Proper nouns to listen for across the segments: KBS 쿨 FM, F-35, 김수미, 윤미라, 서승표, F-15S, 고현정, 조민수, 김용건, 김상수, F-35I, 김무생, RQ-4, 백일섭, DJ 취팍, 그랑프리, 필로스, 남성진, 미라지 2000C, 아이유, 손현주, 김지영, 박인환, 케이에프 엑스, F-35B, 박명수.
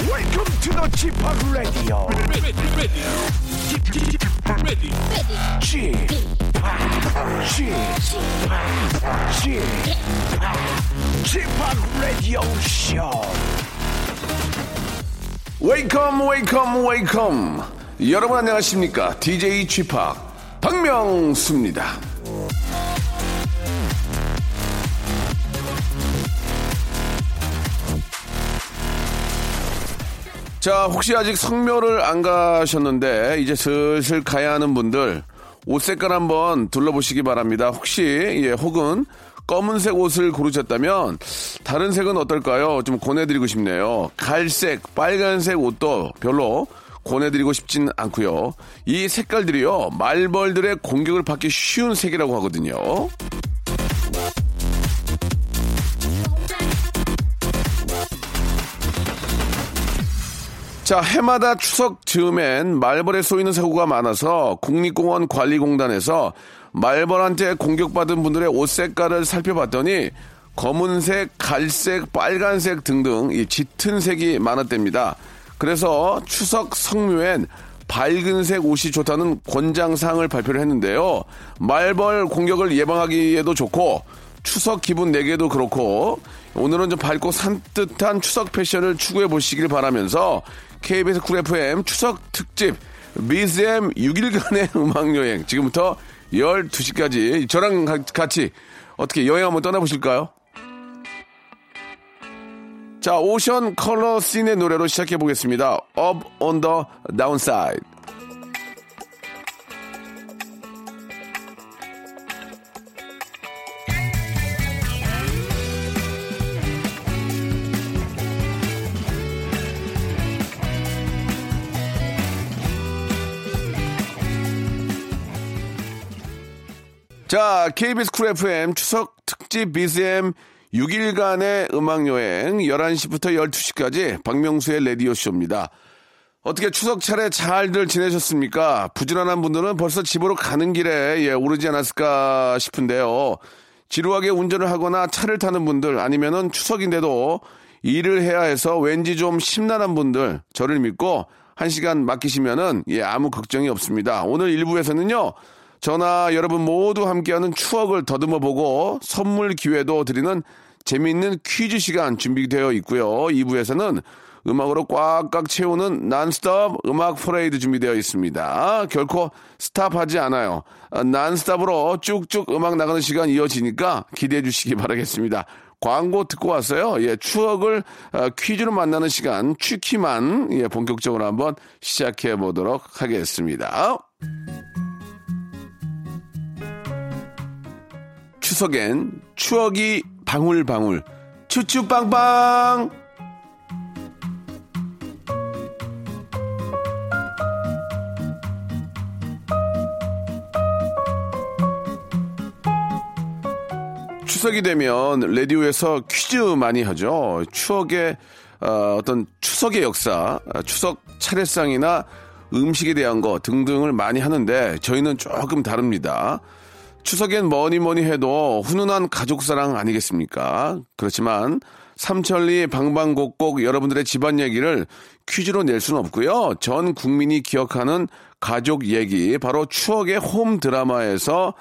Welcome to the 취팍 Radio. 취팍 Radio Show. Welcome, welcome, welcome. 여러분 안녕하십니까? DJ 취팍 박명수입니다. 자, 혹시 아직 성묘를 안 가셨는데 이제 슬슬 가야 하는 분들 옷 색깔 한번 둘러보시기 바랍니다. 혹시 혹은 검은색 옷을 고르셨다면 다른 색은 어떨까요? 좀 권해드리고 싶네요. 갈색, 빨간색 옷도 별로 권해드리고 싶진 않고요. 이 색깔들이요, 말벌들의 공격을 받기 쉬운 색이라고 하거든요. 자, 해마다 추석 즈음엔 말벌에 쏘이는 사고가 많아서 국립공원 관리공단에서 말벌한테 공격받은 분들의 옷 색깔을 살펴봤더니 검은색, 갈색, 빨간색 등등 이 짙은 색이 많았답니다. 그래서 추석 성묘엔 밝은색 옷이 좋다는 권장사항을 발표를 했는데요. 말벌 공격을 예방하기에도 좋고 추석 기분 내기에도 그렇고 오늘은 좀 밝고 산뜻한 추석 패션을 추구해 보시길 바라면서 KBS 쿨 FM 추석 특집 BZM 6일간의 음악여행 지금부터 12시까지 저랑 같이 어떻게 여행 한번 떠나보실까요? 자, 오션 컬러 씬의 노래로 시작해 보겠습니다. Up on the Downside. 자, KBS 쿨 FM 추석 특집 BZM 6일간의 음악여행 11시부터 12시까지 박명수의 라디오쇼입니다. 어떻게 추석 차례 잘들 지내셨습니까? 부지런한 분들은 벌써 집으로 가는 길에 오르지 않았을까 싶은데요. 지루하게 운전을 하거나 차를 타는 분들 아니면은 추석인데도 일을 해야 해서 왠지 좀 심란한 분들 저를 믿고 1시간 맡기시면은 아무 걱정이 없습니다. 오늘 1부에서는요. 저나 여러분 모두 함께하는 추억을 더듬어보고 선물 기회도 드리는 재미있는 퀴즈 시간 준비되어 있고요. 2부에서는 음악으로 꽉꽉 채우는 난스톱 음악 퍼레이드 준비되어 있습니다. 결코 스탑하지 않아요. 난스톱으로 쭉쭉 음악 나가는 시간 이어지니까 기대해 주시기 바라겠습니다. 광고 듣고 왔어요. 예, 추억을 퀴즈로 만나는 시간 취키만 예, 본격적으로 한번 시작해 보도록 하겠습니다. 추석엔 추억이 방울방울 추추빵빵. 추석이 되면 라디오에서 퀴즈 많이 하죠. 추억의 어떤 추석의 역사, 추석 차례상이나 음식에 대한 거 등등을 많이 하는데 저희는 조금 다릅니다. 추석엔 뭐니뭐니 해도 훈훈한 가족사랑 아니겠습니까? 그렇지만 삼천리 방방곡곡 여러분들의 집안 얘기를 퀴즈로 낼 수는 없고요. 전 국민이 기억하는 가족 얘기, 바로 추억의 홈 드라마에서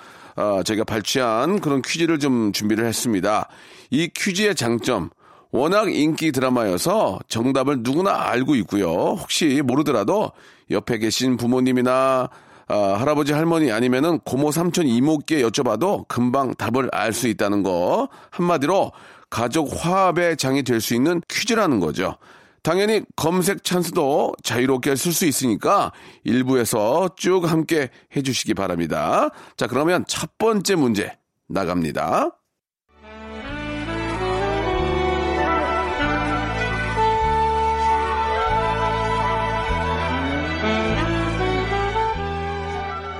저희가 발췌한 그런 퀴즈를 좀 준비를 했습니다. 이 퀴즈의 장점, 워낙 인기 드라마여서 정답을 누구나 알고 있고요. 혹시 모르더라도 옆에 계신 부모님이나 할아버지 할머니 아니면은 고모 삼촌 이모께 여쭤봐도 금방 답을 알 수 있다는 거, 한마디로 가족 화합의 장이 될 수 있는 퀴즈라는 거죠. 당연히 검색 찬스도 자유롭게 쓸 수 있으니까 일부에서 쭉 함께 해주시기 바랍니다. 자, 그러면 첫 번째 문제 나갑니다.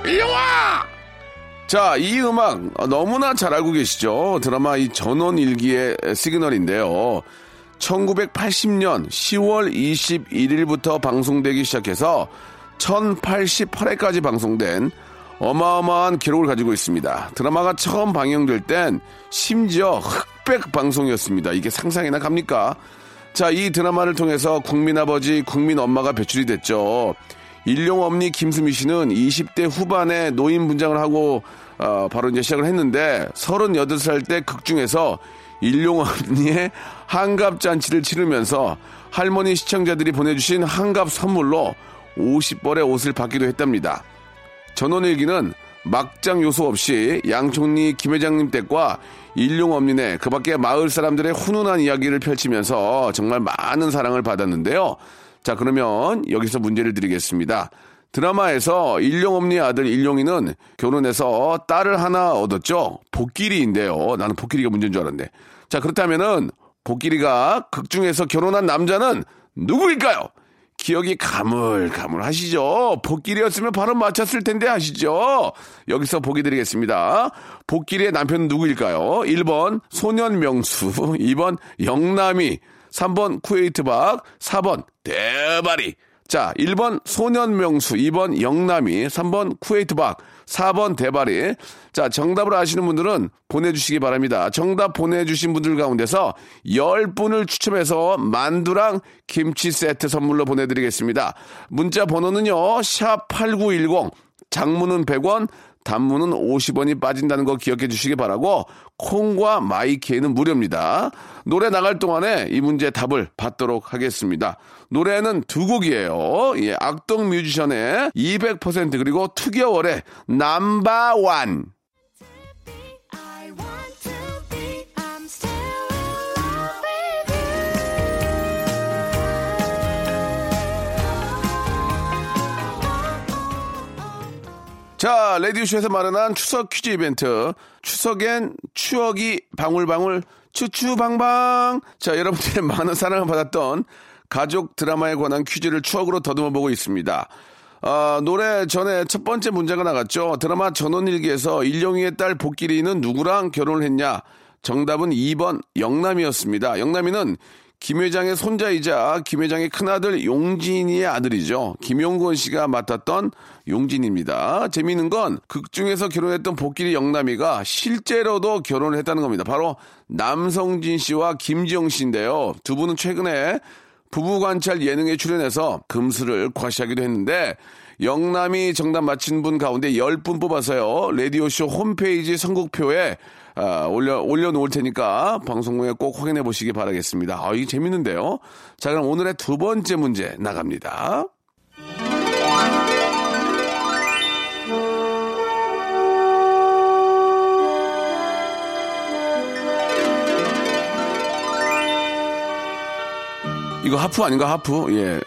일로와! 자, 이 음악 너무나 잘 알고 계시죠? 드라마 이 전원일기의 시그널인데요. 1980년 10월 21일부터 방송되기 시작해서 1088회까지 방송된 어마어마한 기록을 가지고 있습니다. 드라마가 처음 방영될 땐 심지어 흑백 방송이었습니다. 이게 상상이나 갑니까? 자, 이 드라마를 통해서 국민 아버지, 국민 엄마가 배출이 됐죠. 일용 엄니 김수미 씨는 20대 후반에 노인 분장을 하고 바로 이제 시작을 했는데 38살 때 극중에서 일용 엄니의 한갑 잔치를 치르면서 할머니 시청자들이 보내주신 한갑 선물로 50벌의 옷을 받기도 했답니다. 전원일기는 막장 요소 없이 양총리 김 회장님 댁과 일용엄니네 그 밖에 마을 사람들의 훈훈한 이야기를 펼치면서 정말 많은 사랑을 받았는데요. 자, 그러면 여기서 문제를 드리겠습니다. 드라마에서 일용엄니의 아들 일용이는 결혼해서 딸을 하나 얻었죠. 복길이인데요. 나는 복길이가 문제인 줄 알았네. 자, 그렇다면은 복길이가 극중에서 결혼한 남자는 누구일까요? 기억이 가물가물하시죠? 복길이었으면 바로 맞췄을 텐데 아시죠? 여기서 보기 드리겠습니다. 복길이의 남편은 누구일까요? 1번 소년명수, 2번 영남이, 3번 쿠웨이트박, 4번 대바리. 자, 1번 소년명수, 2번 영남이, 3번 쿠웨이트박, 4번 대바리. 자, 정답을 아시는 분들은 보내주시기 바랍니다. 정답 보내주신 분들 가운데서 10분을 추첨해서 만두랑 김치 세트 선물로 보내드리겠습니다. 문자 번호는요, 샵8910, 장문은 100원, 단문은 50원이 빠진다는 거 기억해 주시기 바라고, 콩과 마이키에는 무료입니다. 노래 나갈 동안에 이 문제 답을 받도록 하겠습니다. 노래는 두 곡이에요. 예, 악동 뮤지션의 200% 그리고 투겨월의 넘버원. 자, 라디오쇼에서 마련한 추석 퀴즈 이벤트. 추석엔 추억이 방울방울 추추방방. 자, 여러분들의 많은 사랑을 받았던 가족 드라마에 관한 퀴즈를 추억으로 더듬어보고 있습니다. 노래 전에 첫 번째 문제가 나갔죠. 드라마 전원일기에서 일용이의 딸 복길이는 누구랑 결혼을 했냐. 정답은 2번 영남이었습니다. 영남이는 김 회장의 손자이자 김 회장의 큰아들 용진이의 아들이죠. 김용건 씨가 맡았던 용진입니다. 재미있는 건 극중에서 결혼했던 복길이 영남이가 실제로도 결혼을 했다는 겁니다. 바로 남성진 씨와 김지영 씨인데요. 두 분은 최근에 부부관찰 예능에 출연해서 금수를 과시하기도 했는데 영남이 정답 맞힌 분 가운데 10분 뽑아서요. 라디오쇼 홈페이지 선곡표에 올려놓을 테니까 방송국에 꼭 확인해 보시기 바라겠습니다. 아, 이게 재밌는데요. 자, 그럼 오늘의 두 번째 문제 나갑니다. 이거 하프 아닌가, 하프? 예.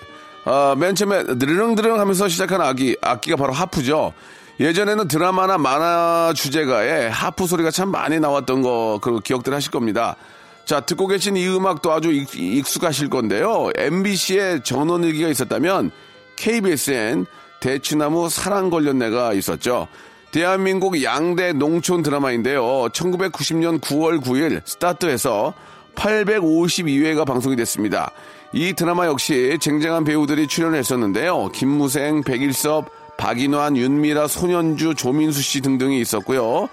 맨 처음에 드르릉드릉 하면서 시작한 악기가 바로 하프죠. 예전에는 드라마나 만화 주제가에 하프 소리가 참 많이 나왔던 거, 그런 기억들 하실 겁니다. 자, 듣고 계신 이 음악도 아주 익숙하실 건데요. MBC에 전원일기가 있었다면 KBS엔 대추나무 사랑걸렸네가 있었죠. 대한민국 양대 농촌 드라마인데요. 1990년 9월 9일 스타트해서 852회가 방송이 됐습니다. 이 드라마 역시 쟁쟁한 배우들이 출연했었는데요. 김무생, 백일섭, 박인환, 윤미라, 손현주, 조민수 씨 등등이 있었고요.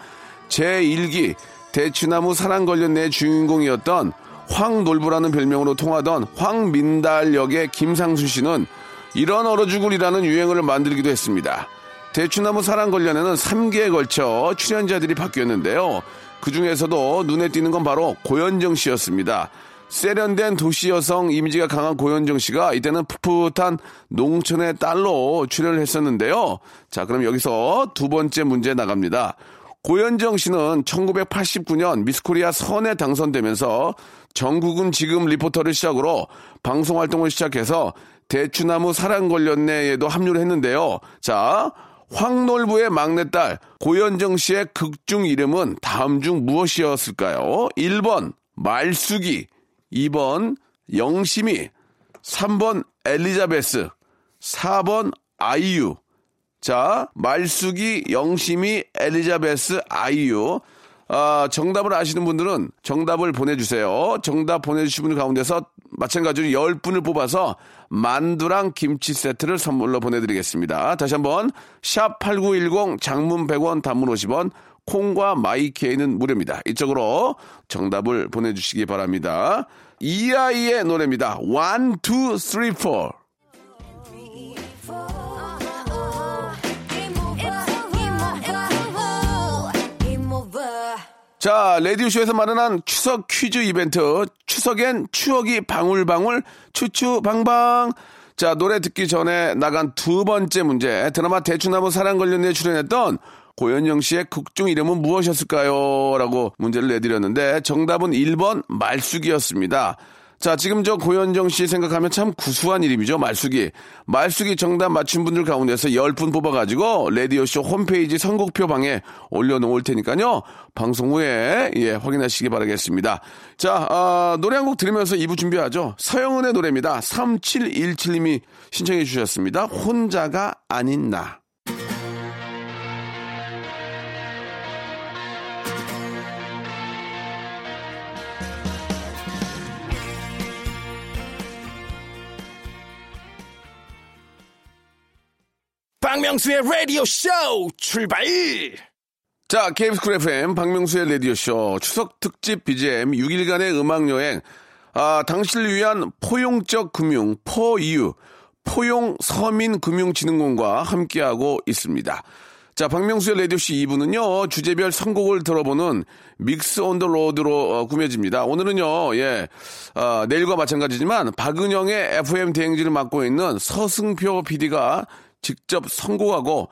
제1기 대추나무 사랑걸렸네 주인공이었던 황놀부라는 별명으로 통하던 황민달 역의 김상수 씨는 이런 얼어 죽으리라는 유행어를 만들기도 했습니다. 대추나무 사랑걸렸네는 3기에 걸쳐 출연자들이 바뀌었는데요. 그 중에서도 눈에 띄는 건 바로 고현정 씨였습니다. 세련된 도시 여성 이미지가 강한 고현정 씨가 이때는 풋풋한 농촌의 딸로 출연을 했었는데요. 자, 그럼 여기서 두 번째 문제 나갑니다. 고현정 씨는 1989년 미스코리아 선에 당선되면서 정국은 지금 리포터를 시작으로 방송 활동을 시작해서 대추나무 사랑걸렸네에도 합류를 했는데요. 자, 황놀부의 막내딸 고현정 씨의 극중 이름은 다음 중 무엇이었을까요? 1번 말숙이, 2번 영심이, 3번 엘리자베스, 4번 아이유. 자, 말숙이, 영심이, 엘리자베스, 아이유. 정답을 아시는 분들은 정답을 보내주세요. 정답 보내주신 분들 가운데서 마찬가지로 10분을 뽑아서 만두랑 김치 세트를 선물로 보내드리겠습니다. 다시 한번 샵8910 장문 100원 단문 50원 콩과 마이케이는 무료입니다. 이쪽으로 정답을 보내주시기 바랍니다. 이아이의 노래입니다. 1, 2, 3, 4. 자, 라디오쇼에서 마련한 추석 퀴즈 이벤트. 추석엔 추억이 방울방울 추추방방. 자, 노래 듣기 전에 나간 두 번째 문제. 드라마 대추나무 사랑걸렸네 출연했던 고현정 씨의 극중 이름은 무엇이었을까요? 라고 문제를 내드렸는데 정답은 1번 말숙이였습니다. 자, 지금 저 고현정 씨 생각하면 참 구수한 이름이죠. 말숙이. 말숙이 정답 맞힌 분들 가운데서 10분 뽑아가지고 라디오쇼 홈페이지 선곡표 방에 올려놓을 테니까요. 방송 후에 예 확인하시기 바라겠습니다. 자, 노래 한 곡 들으면서 2부 준비하죠. 서영은의 노래입니다. 3717님이 신청해 주셨습니다. 혼자가 아닌 나. 박명수의 라디오 쇼 출발! 자, KBS 쿨 FM 박명수의 라디오 쇼 추석 특집 BGM 6일간의 음악 여행. 아, 당신을 위한 포용적 금융 포이유 포용 서민금융진흥원과 함께하고 있습니다. 자, 박명수의 라디오 쇼 2부는요 주제별 선곡을 들어보는 믹스 온 더 로드로 꾸며집니다. 오늘은요, 예, 내일과 마찬가지지만 박은영의 FM 대행진을 맡고 있는 서승표 PD가 직접 선곡하고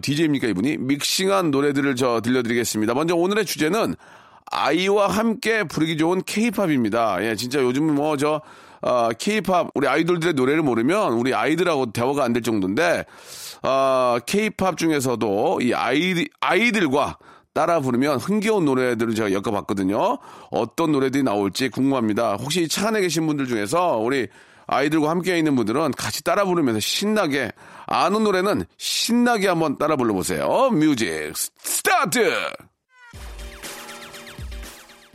DJ입니까 이분이 믹싱한 노래들을 저 들려드리겠습니다. 먼저 오늘의 주제는 아이와 함께 부르기 좋은 K-팝입니다. 예, 진짜 요즘 뭐 저 K-팝 우리 아이돌들의 노래를 모르면 우리 아이들하고 대화가 안 될 정도인데 K-팝 중에서도 이 아이들과 따라 부르면 흥겨운 노래들을 제가 엮어봤거든요. 어떤 노래들이 나올지 궁금합니다. 혹시 차 안에 계신 분들 중에서 우리 아이들과 함께 있는 분들은 같이 따라 부르면서 신나게 아는 노래는 신나게 한번 따라 불러보세요. 뮤직 스타트!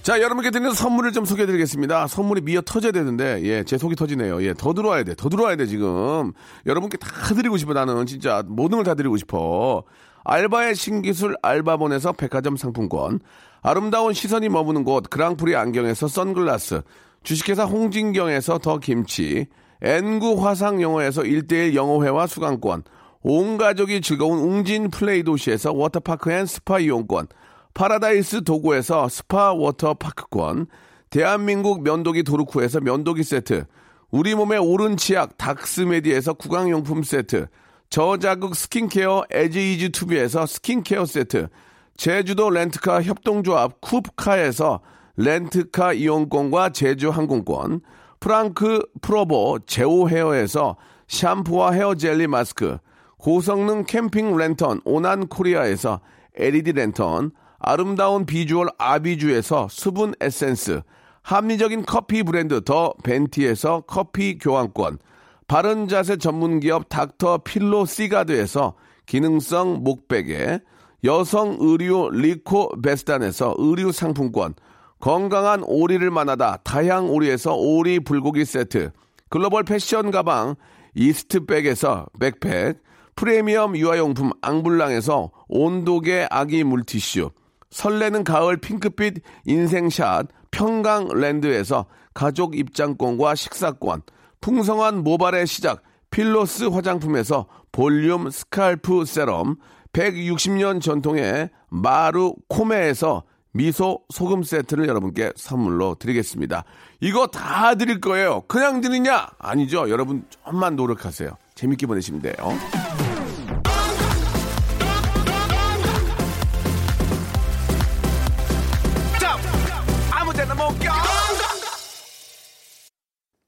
자, 여러분께 드리는 선물을 좀 소개해드리겠습니다. 선물이 미어 터져야 되는데 예, 제 속이 터지네요. 예, 더 들어와야 돼 지금. 여러분께 다 드리고 싶어. 나는 진짜 모든 걸 다 드리고 싶어. 알바의 신기술 알바본에서 백화점 상품권, 아름다운 시선이 머무는 곳 그랑프리 안경에서 선글라스, 주식회사 홍진경에서 더 김치, N9 화상영어에서 1:1 영어회화 수강권, 온 가족이 즐거운 웅진 플레이 도시에서 워터파크 앤 스파 이용권, 파라다이스 도구에서 스파 워터파크권, 대한민국 면도기 도루쿠에서 면도기 세트, 우리 몸의 오른 치약 닥스메디에서 구강용품 세트, 저자극 스킨케어 에지이지 투비에서 스킨케어 세트, 제주도 렌트카 협동조합 쿱카에서 렌트카 이용권과 제주 항공권, 프랑크 프로보 제오 헤어에서 샴푸와 헤어 젤리 마스크, 고성능 캠핑 랜턴 오난 코리아에서 LED 랜턴, 아름다운 비주얼 아비주에서 수분 에센스, 합리적인 커피 브랜드 더 벤티에서 커피 교환권, 바른 자세 전문 기업 닥터 필로 시가드에서 기능성 목베개, 여성 의류 리코 베스단에서 의류 상품권, 건강한 오리를 만나다 다향 오리에서 오리 불고기 세트, 글로벌 패션 가방 이스트백에서 백팩, 프리미엄 유아용품 앙블랑에서 온도계 아기 물티슈, 설레는 가을 핑크빛 인생샷 평강랜드에서 가족 입장권과 식사권, 풍성한 모발의 시작 필로스 화장품에서 볼륨 스칼프 세럼, 160년 전통의 마루 코메에서 미소 소금 세트를 여러분께 선물로 드리겠습니다. 이거 다 드릴 거예요. 그냥 드리냐? 아니죠. 여러분 좀만 노력하세요. 재밌게 보내시면 돼요.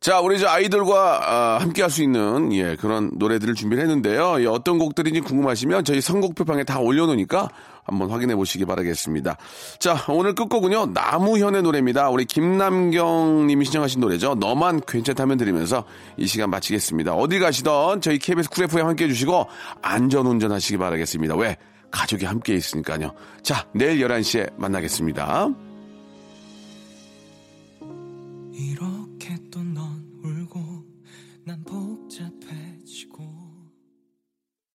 자, 우리 이제 아이들과 함께 할 수 있는 예, 그런 노래들을 준비를 했는데요. 예, 어떤 곡들인지 궁금하시면 저희 선곡표방에 다 올려놓으니까 한번 확인해 보시기 바라겠습니다. 자, 오늘 끝곡은요, 남우현의 노래입니다. 우리 김남경님이 신청하신 노래죠. 너만 괜찮다면 들으면서 이 시간 마치겠습니다. 어디 가시던 저희 KBS 쿨 FM 함께해 주시고 안전운전 하시기 바라겠습니다. 왜? 가족이 함께 있으니까요. 자, 내일 11시에 만나겠습니다. 이렇게 또 넌 울고 난 복잡해지고